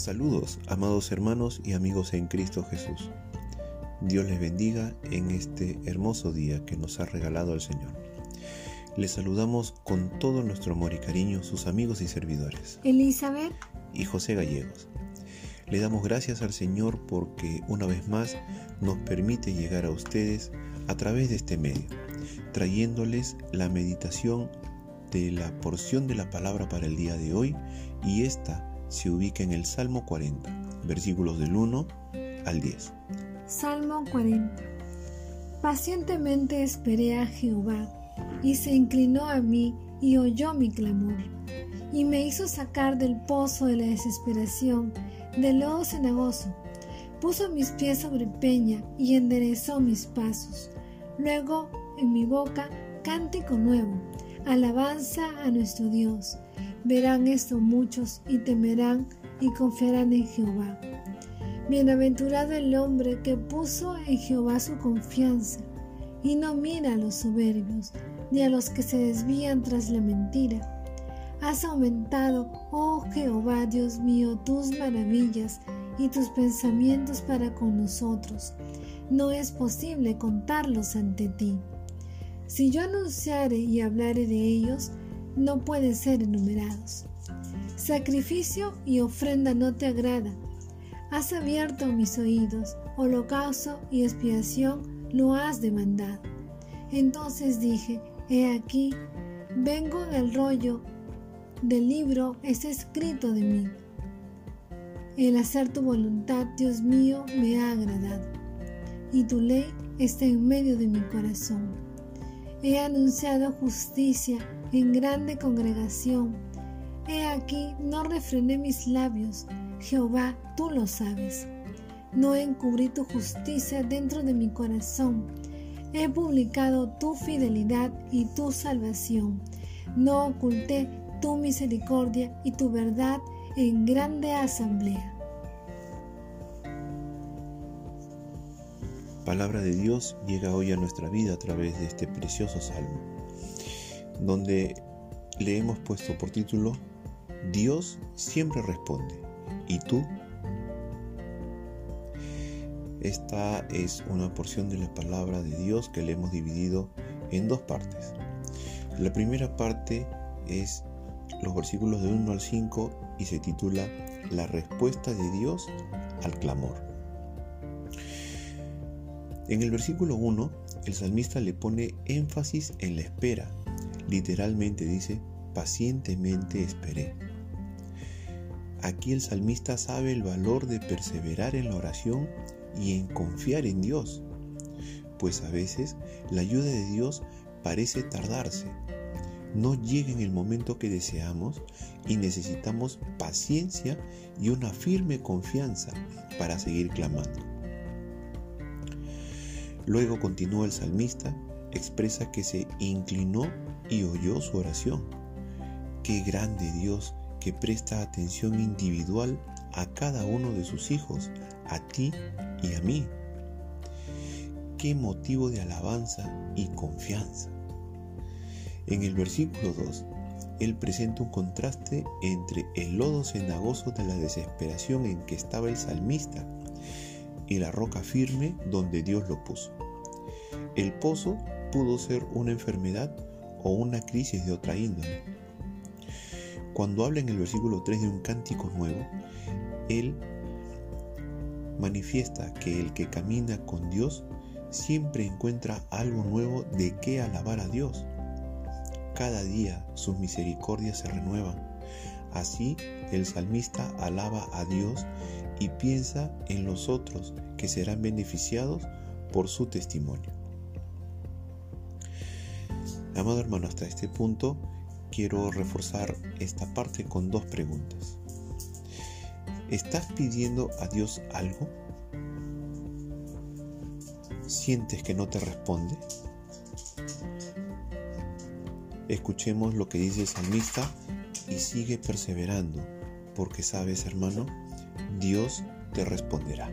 Saludos, amados hermanos y amigos en Cristo Jesús. Dios les bendiga en este hermoso día que nos ha regalado el Señor. Les saludamos con todo nuestro amor y cariño sus amigos y servidores, Elizabeth y José Gallegos. Le damos gracias al Señor porque una vez más nos permite llegar a ustedes a través de este medio, trayéndoles la meditación de la porción de la palabra para el día de hoy, y esta se ubica en el Salmo 40, versículos del 1 al 10. Salmo 40. Pacientemente esperé a Jehová, y se inclinó a mí y oyó mi clamor, y me hizo sacar del pozo de la desesperación, del lodo cenagoso. Puso mis pies sobre peña y enderezó mis pasos. Luego en mi boca cántico nuevo, alabanza a nuestro Dios. Verán esto muchos y temerán y confiarán en Jehová. Bienaventurado el hombre que puso en Jehová su confianza, y no mira a los soberbios, ni a los que se desvían tras la mentira. Has aumentado, oh Jehová Dios mío, tus maravillas y tus pensamientos para con nosotros. No es posible contarlos ante ti. Si yo anunciare y hablare de ellos, no pueden ser enumerados. Sacrificio y ofrenda no te agrada. Has abierto mis oídos, holocausto y expiación lo has demandado. Entonces dije, he aquí, vengo en el rollo del libro está escrito de mí. El hacer tu voluntad, Dios mío, me ha agradado, y tu ley está en medio de mi corazón. He anunciado justicia en grande congregación. He aquí, no refrené mis labios. Jehová, tú lo sabes. No encubrí tu justicia dentro de mi corazón. He publicado tu fidelidad y tu salvación. No oculté tu misericordia y tu verdad en grande asamblea. Palabra de Dios llega hoy a nuestra vida a través de este precioso salmo, donde le hemos puesto por título Dios siempre responde. ¿Y tú? Esta es una porción de la palabra de Dios que le hemos dividido en dos partes. La primera parte es los versículos de 1 al 5 y se titula La respuesta de Dios al clamor. En el versículo 1, el salmista le pone énfasis en la espera. Literalmente dice, pacientemente esperé. Aquí el salmista sabe el valor de perseverar en la oración y en confiar en Dios, pues a veces la ayuda de Dios parece tardarse. No llega en el momento que deseamos y necesitamos paciencia y una firme confianza para seguir clamando. Luego continúa el salmista, expresa que se inclinó y oyó su oración. ¡Qué grande Dios que presta atención individual a cada uno de sus hijos, a ti y a mí! ¡Qué motivo de alabanza y confianza! En el versículo 2, él presenta un contraste entre el lodo cenagoso de la desesperación en que estaba el salmista y la roca firme donde Dios lo puso. El pozo pudo ser una enfermedad o una crisis de otra índole. Cuando habla en el versículo 3 de un cántico nuevo, él manifiesta que el que camina con Dios siempre encuentra algo nuevo de qué alabar a Dios. Cada día sus misericordias se renuevan. Así el salmista alaba a Dios y piensa en los otros que serán beneficiados por su testimonio. Amado hermano, hasta este punto quiero reforzar esta parte con dos preguntas. ¿Estás pidiendo a Dios algo? ¿Sientes que no te responde? Escuchemos lo que dice el salmista y sigue perseverando, porque sabes, hermano, Dios te responderá.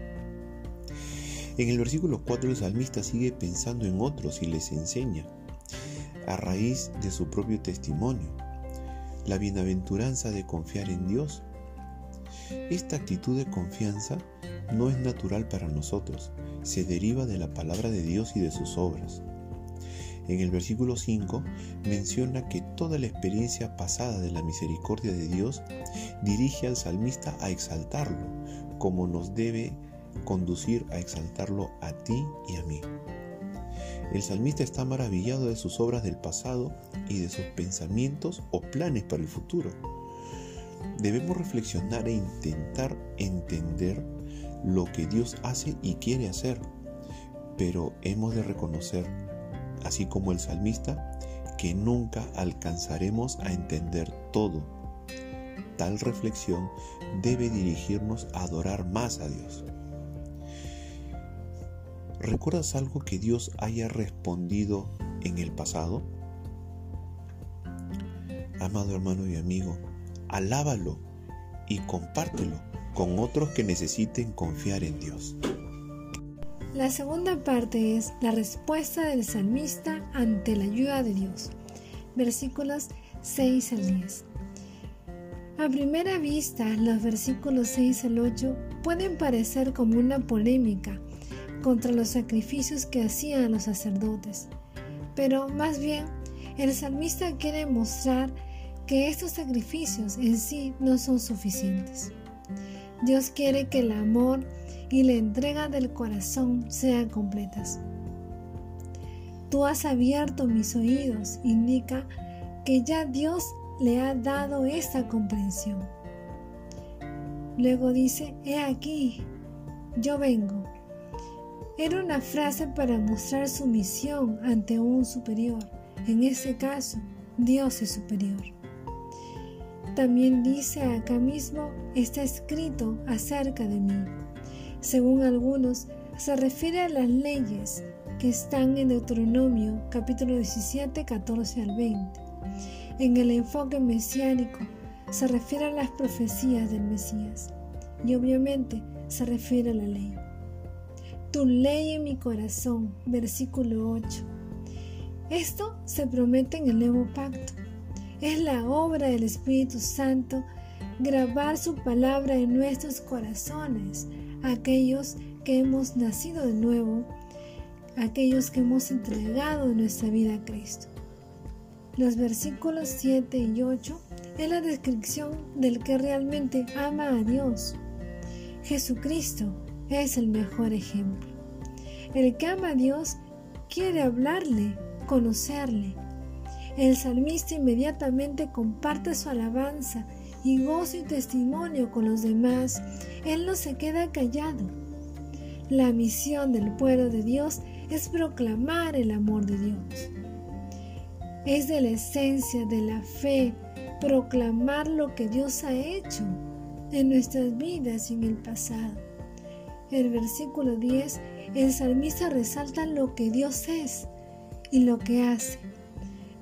En el versículo 4 el salmista sigue pensando en otros y les enseña, a raíz de su propio testimonio, la bienaventuranza de confiar en Dios. Esta actitud de confianza no es natural para nosotros, se deriva de la palabra de Dios y de sus obras. En el versículo 5 menciona que toda la experiencia pasada de la misericordia de Dios dirige al salmista a exaltarlo, como nos debe conducir a exaltarlo a ti y a mí. El salmista está maravillado de sus obras del pasado y de sus pensamientos o planes para el futuro. Debemos reflexionar e intentar entender lo que Dios hace y quiere hacer, pero hemos de reconocer, así como el salmista, que nunca alcanzaremos a entender todo. Tal reflexión debe dirigirnos a adorar más a Dios. ¿Recuerdas algo que Dios haya respondido en el pasado? Amado hermano y amigo, alábalo y compártelo con otros que necesiten confiar en Dios. La segunda parte es la respuesta del salmista ante la ayuda de Dios. Versículos 6 al 10. A primera vista, los versículos 6 al 8 pueden parecer como una polémica contra los sacrificios que hacían los sacerdotes, pero más bien el salmista quiere mostrar que estos sacrificios en sí no son suficientes. Dios quiere que el amor y la entrega del corazón sean completas. Tú has abierto mis oídos, indica que ya Dios le ha dado esta comprensión. Luego dice, he aquí, yo vengo. Era una frase para mostrar sumisión ante un superior. En este caso, Dios es superior. También dice acá mismo, está escrito acerca de mí. Según algunos, se refiere a las leyes que están en Deuteronomio, capítulo 17, 14 al 20. En el enfoque mesiánico, se refiere a las profecías del Mesías y obviamente se refiere a la ley. Tu ley en mi corazón, versículo 8. Esto se promete en el nuevo pacto. Es la obra del Espíritu Santo grabar su palabra en nuestros corazones, aquellos que hemos nacido de nuevo, aquellos que hemos entregado nuestra vida a Cristo. Los versículos 7 y 8 es la descripción del que realmente ama a Dios. Jesucristo es el mejor ejemplo. El que ama a Dios quiere hablarle, conocerle. El salmista inmediatamente comparte su alabanza y gozo y testimonio con los demás. Él no se queda callado. La misión del pueblo de Dios es proclamar el amor de Dios. Es de la esencia de la fe proclamar lo que Dios ha hecho en nuestras vidas y en el pasado. El versículo 10, el salmista resalta lo que Dios es y lo que hace.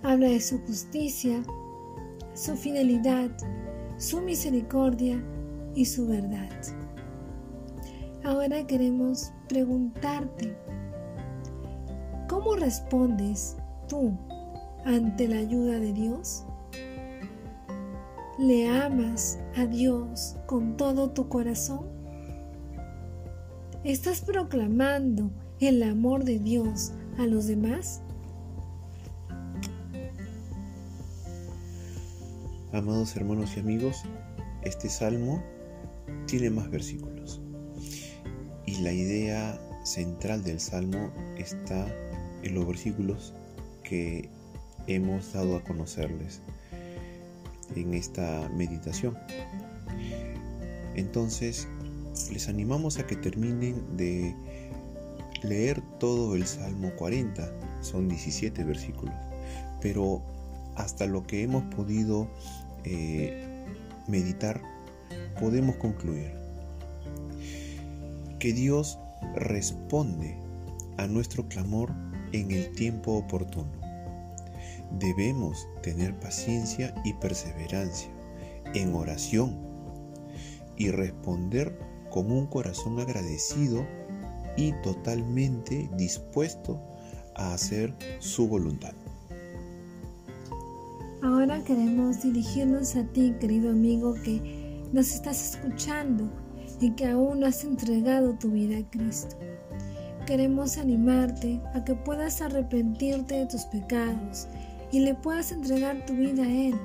Habla de su justicia, su fidelidad, su misericordia y su verdad. Ahora queremos preguntarte, ¿cómo respondes tú ante la ayuda de Dios? ¿Le amas a Dios con todo tu corazón? ¿Estás proclamando el amor de Dios a los demás? Amados hermanos y amigos, este salmo tiene más versículos y la idea central del salmo está en los versículos que hemos dado a conocerles en esta meditación. Entonces, les animamos a que terminen de leer todo el Salmo 40, son 17 versículos, pero hasta lo que hemos podido meditar, podemos concluir que Dios responde a nuestro clamor en el tiempo oportuno. Debemos tener paciencia y perseverancia en oración y responder con un corazón agradecido y totalmente dispuesto a hacer su voluntad. Ahora queremos dirigirnos a ti, querido amigo, que nos estás escuchando y que aún no has entregado tu vida a Cristo. Queremos animarte a que puedas arrepentirte de tus pecados y le puedas entregar tu vida a Él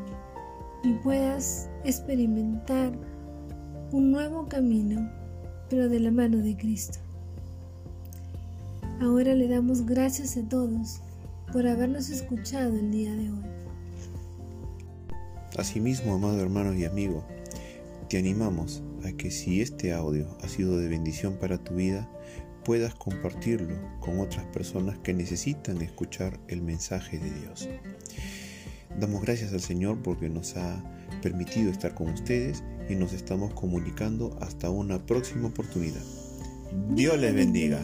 y puedas experimentar un nuevo camino, pero de la mano de Cristo. Ahora le damos gracias a todos por habernos escuchado el día de hoy. Asimismo, amado hermano y amigo, te animamos a que si este audio ha sido de bendición para tu vida, puedas compartirlo con otras personas que necesitan escuchar el mensaje de Dios. Damos gracias al Señor porque nos ha permitido estar con ustedes y nos estamos comunicando hasta una próxima oportunidad. Dios les bendiga.